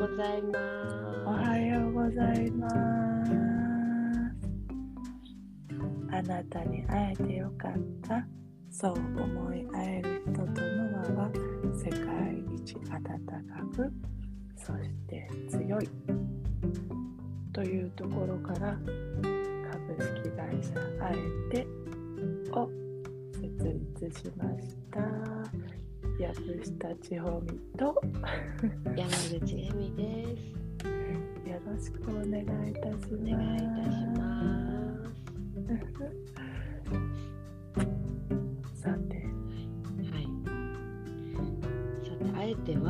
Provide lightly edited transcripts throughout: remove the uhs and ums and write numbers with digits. ございます。おはようございます。あなたに会えてよかった。そう思い合える人との輪は世界一温かく、そして強い。というところから株式会社あえてを設立しました。藪下千穂美と山口恵美です。よろしくお願いいたします。お願いいたします。さて、はい。さてあえては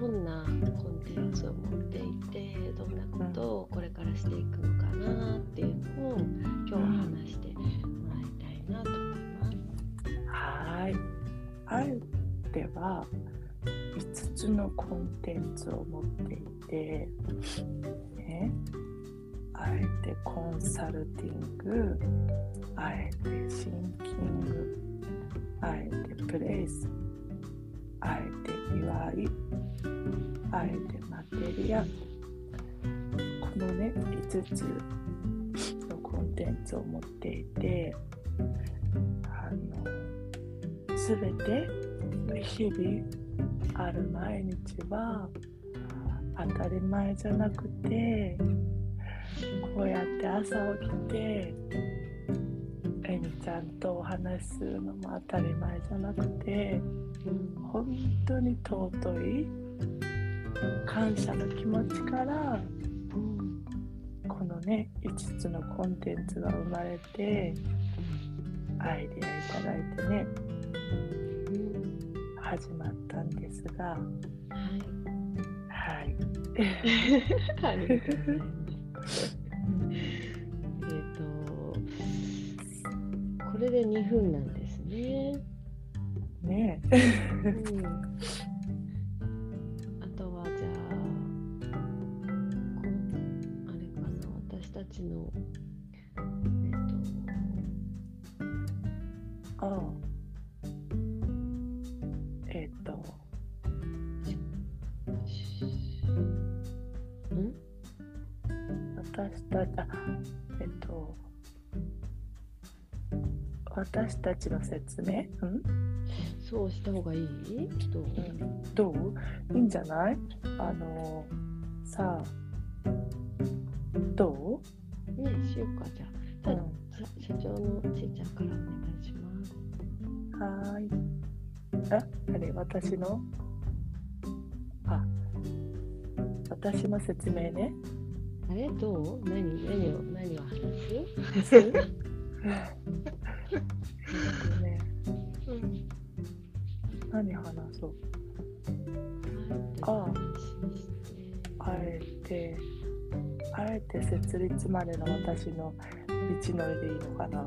どんなコンテンツを持っていて、どんなことをこれからしていくのかなっていうのを今日は話してもらいたいなと思います。はい。あえては5つのコンテンツを持っていて、ね、あえてコンサルティング、あえてシンキング、あえてプレイス、あえて祝い、あえてマテリア、このね5つのコンテンツを持っていて、全て日々ある毎日は当たり前じゃなくて、こうやって朝起きてえみちゃんとお話しするのも当たり前じゃなくて、本当に尊い感謝の気持ちから、このね5つのコンテンツが生まれて、アイデアいただいてね、始まったんですが、はい、ありがとうございます。これで2分なんですね。ねえ、うん、あとはじゃああれかな、私たちの私たちの説明、そうした方がいい？どう？いいんじゃない？さあどう？ねえ、しようか。じゃあ、社長のちーちゃんからお願いします。はーい。私の私の説明ね。あれどう？何を話す？ね、何話そう。あえて設立までの私の道のりでいいのかな。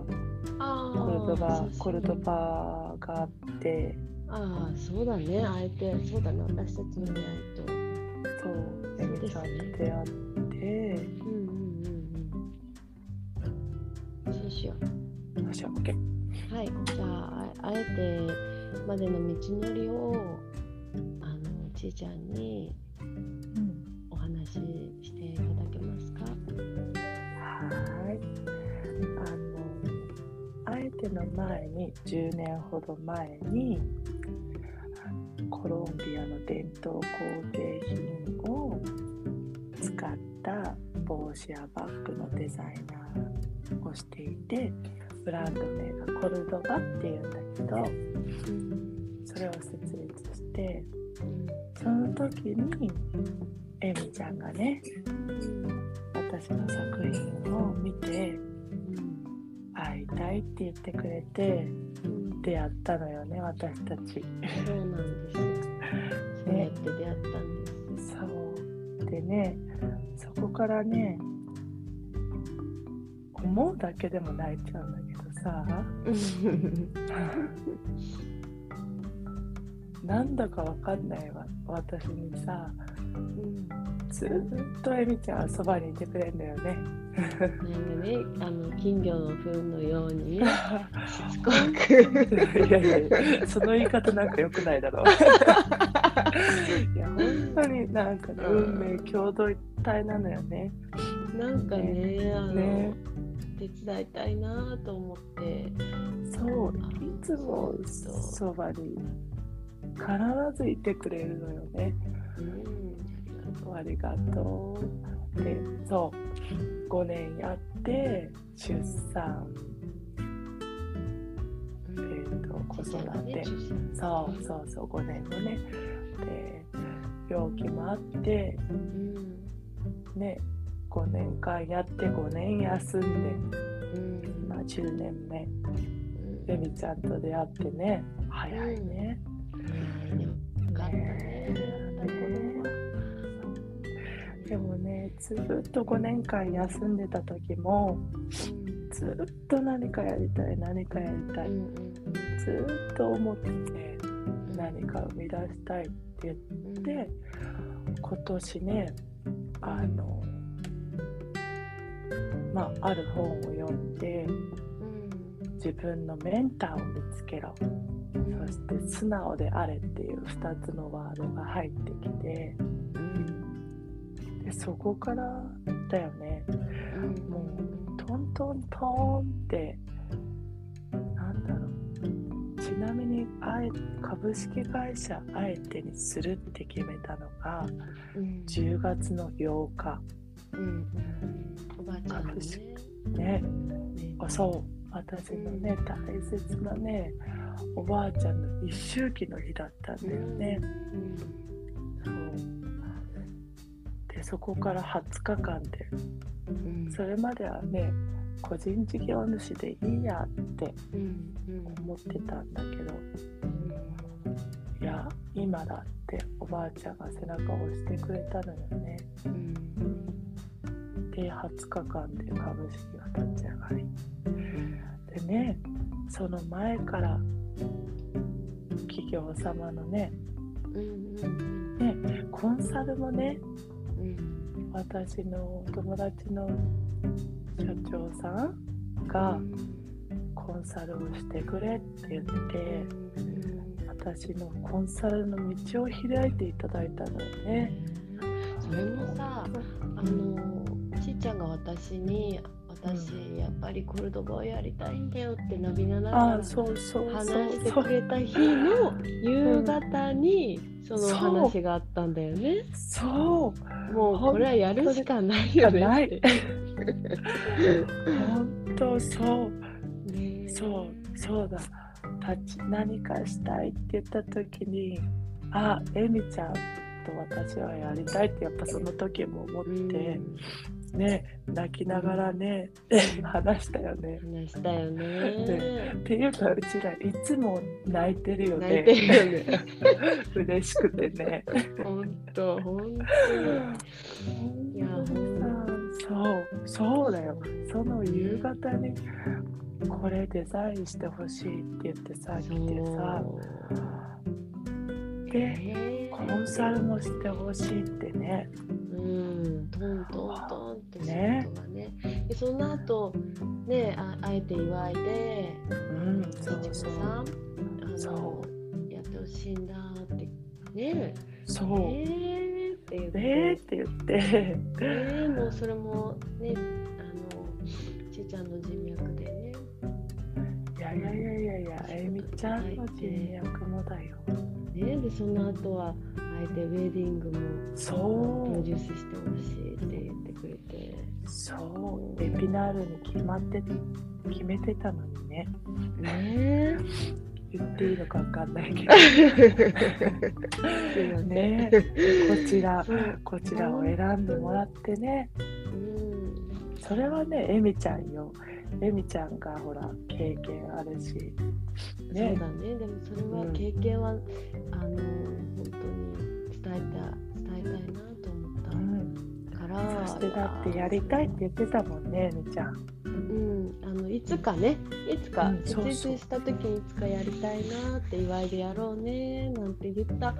コルドバがあって。ああ、そうだね。あえて、そうだね。私たちの出会いと。そう。エミちゃんと出会って。そうしよう。私は OK。はい、じゃああえてまでの道のりをちーちゃんにお話ししていただけますか？はい。あえての前に10年ほど前にコロンビアの伝統工芸品を使った帽子やバッグのデザイナーをしていて。ブランド名がコルドバっていうんだけど、それを設立して、その時にエミちゃんがね私の作品を見て会いたいって言ってくれて出会ったのよね、私たち。そうなんです。そうやって出会ったんです。そうでね、そこからね思うだけでも泣いちゃうんだけどさなんだかわかんないわ、私にさ、ずっとエミちゃんはそばにいてくれるんだよねなんでね、金魚の糞のようにねしつこくいやいや、その言い方なんか良くないだろういや本当になんか運命共同体なのよね。なんか ね手伝いたいなと思って、そういつもそばに必ずいてくれるのよね、うん、ありがとう。でそう5年やって出産、子育て、そうそうそう5年のね、で病気もあって、うん、ね5年間やって5年休んで、うん、今10年目、うん、ベビちゃんと出会ってね、早いね、うん、よかったね、でもねずっと5年間休んでた時も、うん、ずっと何かやりたい、うんずっと思ってて何か生み出したいって言って、今年ねある本を読んで、自分のメンターを見つけろ、そして素直であれっていう2つのワードが入ってきて、でそこからだよね、もうトントントンってちなみに株式会社あえてにするって決めたのが、うん、10月の8日、うん、おばあちゃんの ねそう私のね、うん、大切なねおばあちゃんの一周忌の日だったんだよね、うん、そうでそこから20日間で、うん、それまではね個人事業主でいいやって思ってたんだけど、いや今だっておばあちゃんが背中を押してくれたのよね、うん、で20日間で株式が立ち上がりでね、その前から企業様の ねコンサルもね、うん、私の友達の社長さんがコンサルをしてくれって言って私のコンサルの道を開いていただいたのよね。それもさ、ちいちゃんが私に私やっぱりコルドバをやりたいんだよって伸びながら話してくれた日の夕方にその話があったんだよね。そうもうこれはやるしかないよねって本当そう、ね、そうだ何かしたいって言った時にエミちゃんと私はやりたいってやっぱその時も思って、うん、ね泣きながらね、うん、話したよねっていうかうちらいつも泣いてるよね嬉しくてね本当いやそうだよ。その夕方にこれデザインしてほしいって言ってさ来てさでコンサルもしてほしいってね、トントントンって仕事がね、でその後ね あえて祝いで、そうやってほしいんだってねって言ってもうそれもねちーちゃんの人脈でねいやあゆみちゃんの人脈もだよね。でその後はあえてウェディングもプロデュースしてほしいって言ってくれてそうエピナールに決めてたのにね言っていいのか分かんないけどねこちらを選んでもらってね、それはねエミちゃんがほら経験あるし、ね、そうだね。でもそれは経験は、本当に伝えたいなと思った、からそしてだってやりたいって言ってたもんねエミちゃん、いつか設立した時にいつかやりたいなって祝いでやろうねなんて言った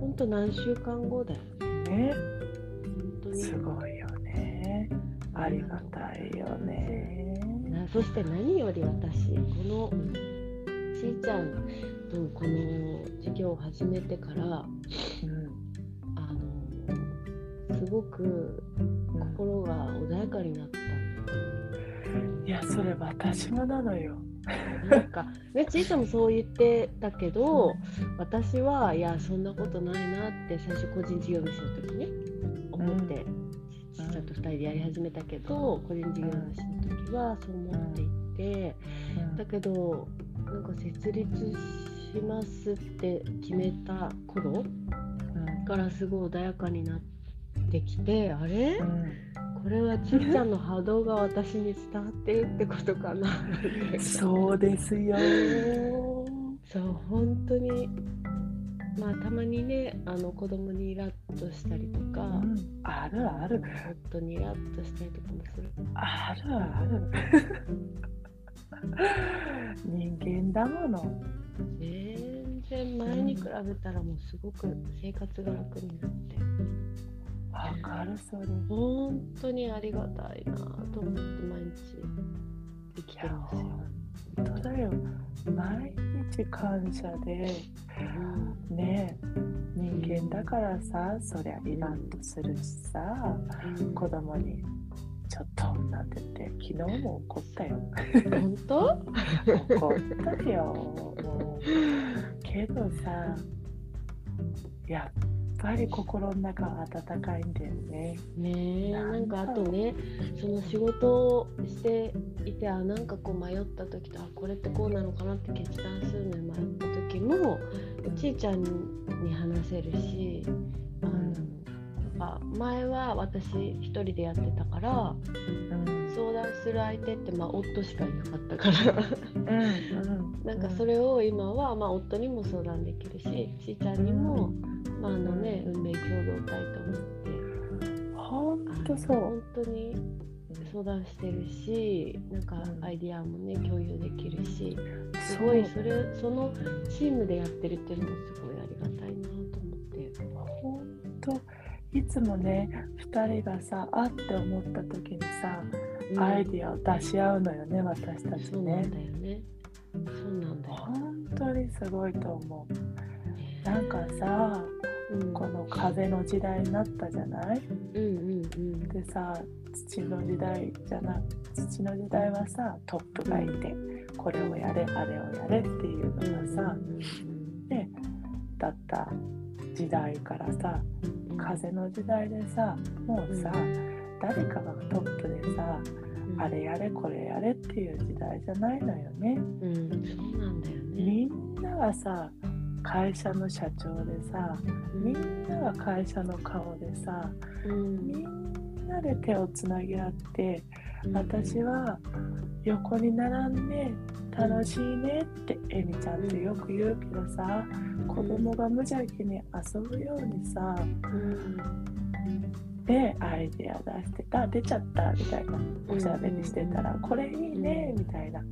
ほんと何週間後だよね。本当にすごいよね。ありがたいよね。そして何より私このしーちゃんのこの授業を始めてから、すごく心が穏やかになった。いや、それ私もなのよ。なんかね、ちーちゃんもそう言ってたけど、私はいやそんなことないなって最初個人事業主の時ね思って、ちーちゃんと2人でやり始めたけど、個人事業主の時はそう思っていて、だけどなんか設立しますって決めた頃からすごい穏やかになってきて、あれ、これはちーちゃんの波動が私に伝わってるってことかな。そうですよ。そう、本当に、まあたまにね、子供にイラッとしたりとか、あるある。本当にイラッとしたりとかもする。あるある。人間だもの。全然前に比べたらもうすごく生活が楽になって。わかる、それ本当にありがたいなと思って毎日生きてますよ。本当だよ、毎日感謝で、ねえ、人間だからさ、そりゃイラッとするしさ、子供にちょっとなんて言って、昨日も怒ったよ。本当？怒ったよ。もうけどさ、やっぱり心の中は温かいんだよね。ねえ、なんかあとね、その仕事をしていて、なんかこう迷った時と、これってこうなのかなって決断するのに迷った時も、ちーちゃんに話せるし、前は私一人でやってたから、相談する相手って夫しかいなかったからなんかそれを今は夫にも相談できるし、ちーちゃんにも運命共同体と思って本当そう、本当に相談してるし、なんかアイディアもね共有できるし、すごいそのチームでやってるっていうのもすごいありがたいなと思って。本当いつもね、2人がさあって思った時にさ、アイディアを出し合うのよね、私たちね。そうなんだよね。そうなんだよ。本当にすごいと思う。なんかさ、この風の時代になったじゃない、でさ、土の時代はさ、トップがいて、これをやれあれをやれっていうのがさ、でだった時代からさ、風の時代でさ、もうさ、誰かがトップでさ、あれやれこれやれっていう時代じゃないのよね。そうなんだよね。みんながさ、会社の社長でさ、みんなが会社の顔でさ、みんなで手をつなぎ合って、私は横に並んで楽しいねってエミちゃんってよく言うけどさ、子供が無邪気に遊ぶようにさ、でアイデア出してた、出ちゃったみたいな、おしゃべりしてたら、これいいねみたいな。で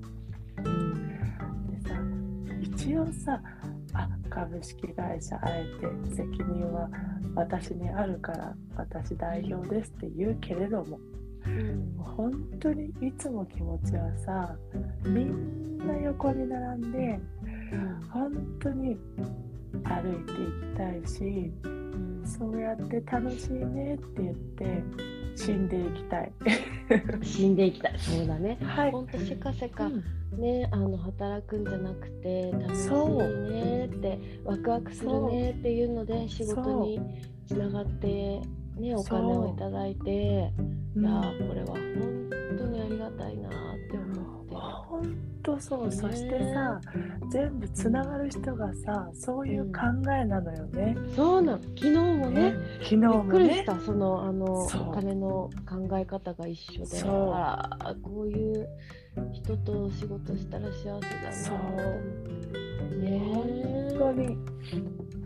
さ、一応さ、株式会社あえて責任は私にあるから私代表ですって言うけれども、本当にいつも気持ちはさ、みんな横に並んで本当に歩いていきたいし、そうやって楽しいねって言って死んでいきたい。死んでいきたい。そうだね。はい、本当せかせかね、働くんじゃなくて楽しいねってワクワクするねっていうので仕事につながってね、お金をいただいて、いやこれは本当にありがたいなって思って。本当そう。そしてさ、全部つながる人がさ、そういう考えなのよね。そうなの。昨日もね。昨日もね。びっくりした。そのお金の考え方が一緒で、こういう人と仕事したら幸せだなって。ね。本当に。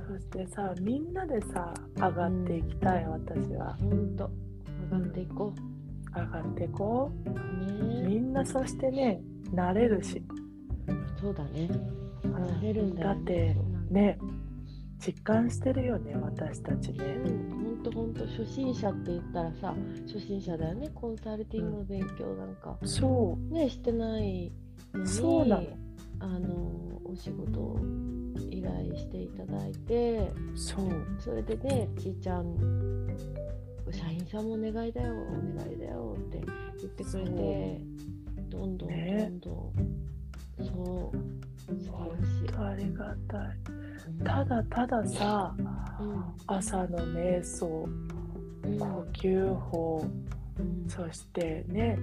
そしてさ、みんなでさ上がっていきたい、私は。本当。上がっていこう。上がってこう、みんな。そしてね、慣れるし。そうだね、慣れるんだよね。だってね、実感してるよね、私たちね。ほんと初心者って言ったらさ、初心者だよね。コンサルティングの勉強なんか、ね、してないのに、そうなの。お仕事を依頼していただいて、それでね、ちーちゃん社員さんもお願いだよお願いだよって言ってくれて、どんどんどんどん、そう、素晴らしい、ありがたい。ただたださ、朝の瞑想、呼吸法、そしてね、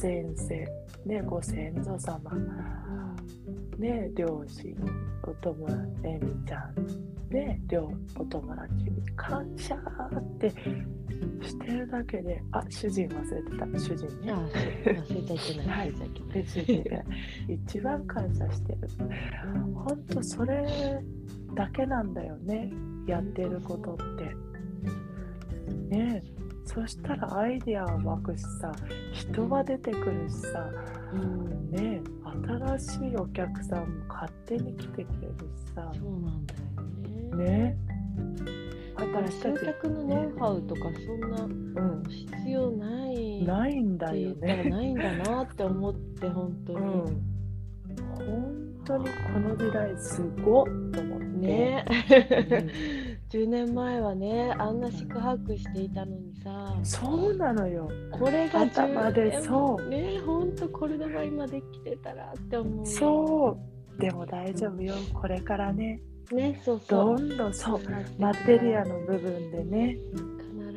前世、ね、ご先祖様、ね、両親、お友達、えみちゃん、ね、お友達に感謝ってしてるだけで、あ、主人忘れてた、主人ね。忘れちゃいけない。主人が一番感謝してる。ほんとそれだけなんだよね、やってることって。ねえ。そしたらアイディアは湧くしさ、人は出てくるしさ、ね、新しいお客さんも勝手に来てくれるしさ。そうなんだよね。ね。だから集客のノウハウとかそんな必要ない、ないんだよね。ないんだなって思って本当に、本当にこの時代すごっと思って。ね。10年前はね、あんな四苦八苦していたのにさ。そうなのよ。これが頭で、そうね、ほんとこれでも今できてたらって思う。そうでも大丈夫よ、これからね、そうどんどん、そうマテリアの部分でね、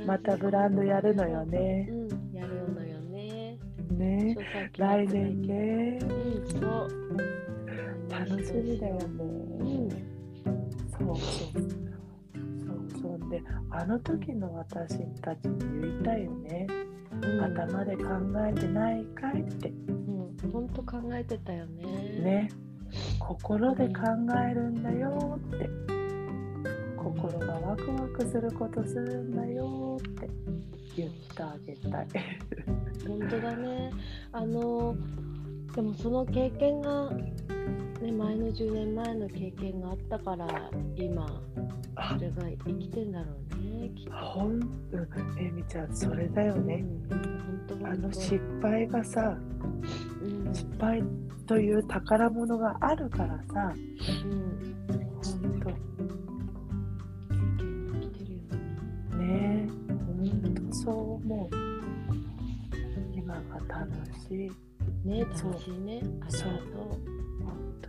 またブランドやるのよね、やるのよね、ね、来年ね、そう楽しみだよね、そうで、あの時の私たちに言いたいよね、頭で考えてないかいって、ほんと考えてたよね、ね、心で考えるんだよって、心がワクワクすることするんだよって言ってあげたい。ほんとだね。でもその経験がね、前の10年前の経験があったから今それが生きてんだろうね、きっと。えみちゃんそれだよね、あの失敗がさ、失敗という宝物があるからさ、本当経験が来てるよね、本当そう思う。今が楽しいね、楽しいね、ありがと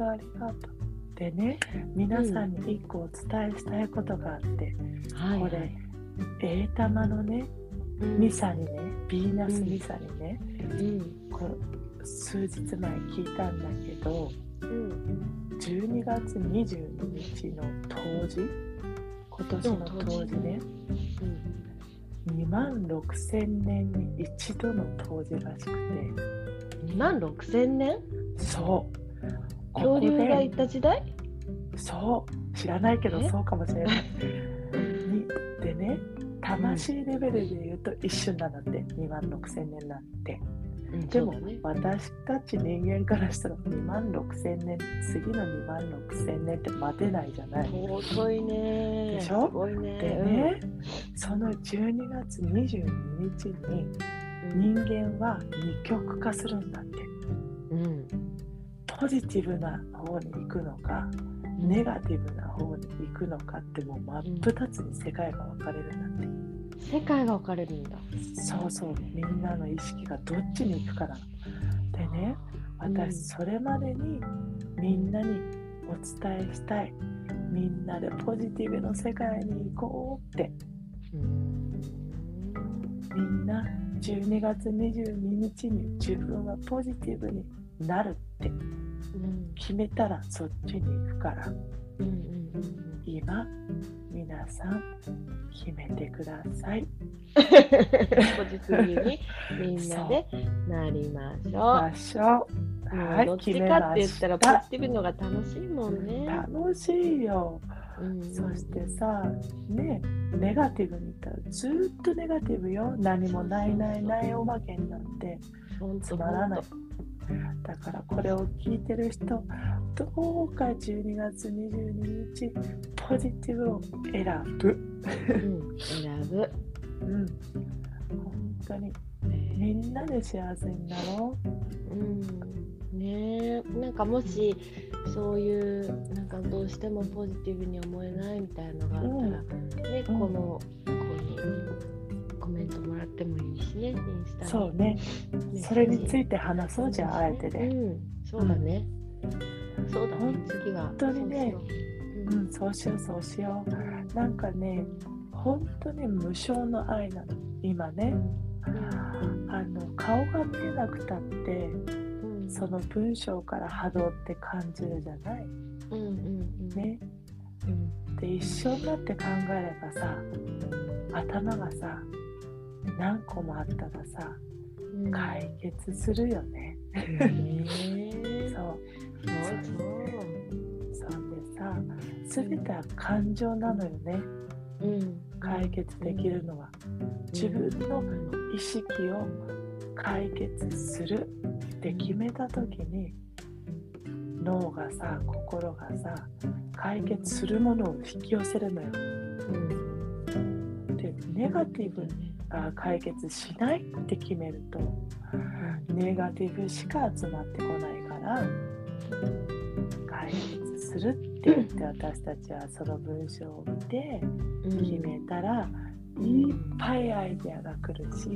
う、ありがとう。でね、皆さんに1個お伝えしたいことがあって、これ、英玉のね、ミサにね、ヴィーナスミサにね、こう数日前聞いたんだけど、12月22日の冬至、今年の冬至ね、26,000年に一度の冬至らしくて。26,000年？そう。恐竜がいた時代？そう、知らないけどそうかもしれない。でね、魂レベルで言うと一瞬なんだって、26,000年なんて。でも、私たち人間からしたら26,000年、次の26,000年って待てないじゃない。遅いね。でしょ？でね、その12月22日に人間は二極化するんだって。ポジティブな方に行くのか、ネガティブな方に行くのかって、もう真っ二つに世界が分かれるんだって。世界が分かれるんだ。そうそう、みんなの意識がどっちに行くかな。でね、私それまでにみんなにお伝えしたい、みんなでポジティブの世界に行こうって、みんな12月22日に自分はポジティブになるって決めたらそっちに行くから、今皆さん決めてください。ポジティブにみんなでなりましょう。どっちかって言ったらポジティブのが楽しいもんね。楽しいよ。そしてさ、ね、ネガティブにいたらずっとネガティブよ。何もないないないおまけになってつまらない。だからこれを聞いてる人、どうか12月22日ポジティブを選ぶ、本当にみんなで幸せになろう、ね、なんかもしそういうなんかどうしてもポジティブに思えないみたいなのがあったら、ね、うん、この子にコメントもらってもいいしね、インスタ。そうね。それについて話そうじゃあ、あえてで、うん、そうだね。うん、そうだね。次は本当にね、うん、そうしようそうしよう。なんかね、本当に無償の愛なの今ね。顔が見えなくたってその文章から波動って感じるじゃない、うんうんうんね、で一緒になって考えればさ、頭がさ何個もあったらさ、うん、解決するよね。そうでさ、全ては感情なのよね、うん、解決できるのは、うん、自分の意識を解決するって決めた時に脳がさ、心がさ、解決するものを引き寄せるのよ、うん、でネガティブに解決しないって決めるとネガティブしか集まってこないから解決するって言って、私たちはその文章を見て決めたらいっぱいアイデアが来るし、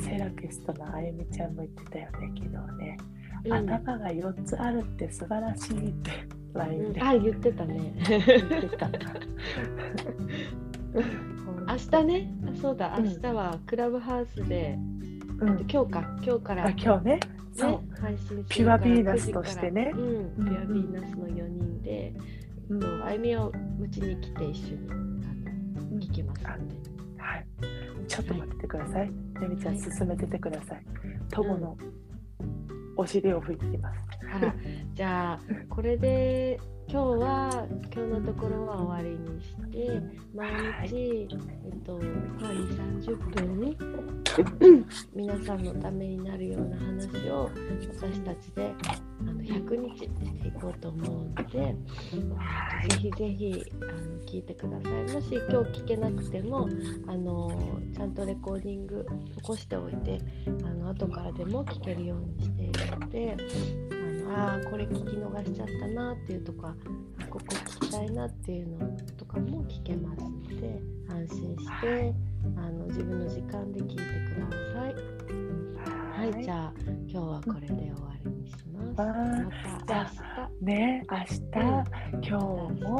セラピストのあゆみちゃんも言ってたよね、昨日ね、頭が4つあるって素晴らしいってLINEで、あ、言ってたね明日ね、そうだ、明日はクラブハウスで、今日から今日ね、そう配信する、ピュアヴィーナスとしてね、ピュアヴィーナスの4人で、あゆみをうちに来て一緒に聞きますので、はい、ちょっと待っててください。レミちゃん、進めててください。友のお尻を拭いてきます。じゃあこれで今日のところは終わりにして、毎日30分皆さんのためになるような話を私たちで100日していこうと思うので、ぜひぜひ聞いてください。もし今日聞けなくてもちゃんとレコーディング残しておいて、後からでも聞けるようにしているので、これ聞き逃しちゃったなっていうとか、ここ聞きたいなっていうのとかも聞けますので、安心して自分の時間で聞いてください。はい、じゃあ今日はこれで終わりにします。また明日、今日も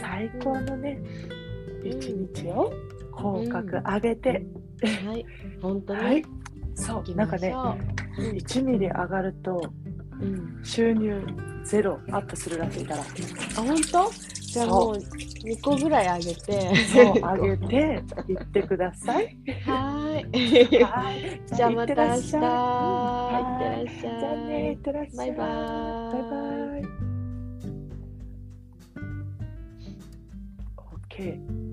最高のね、一日を口角上げて、はい、本当に、はい、そう、なんかね、1ミリ上がると収入ゼロアップするらしいから。あ、本当？じゃあもう2個ぐらい上げて、上げて行ってください。はい。じゃあまた明日。はい、行ってらっしゃい。じゃあね、行ってらっしゃい。バイバイ。バイバイ。OK。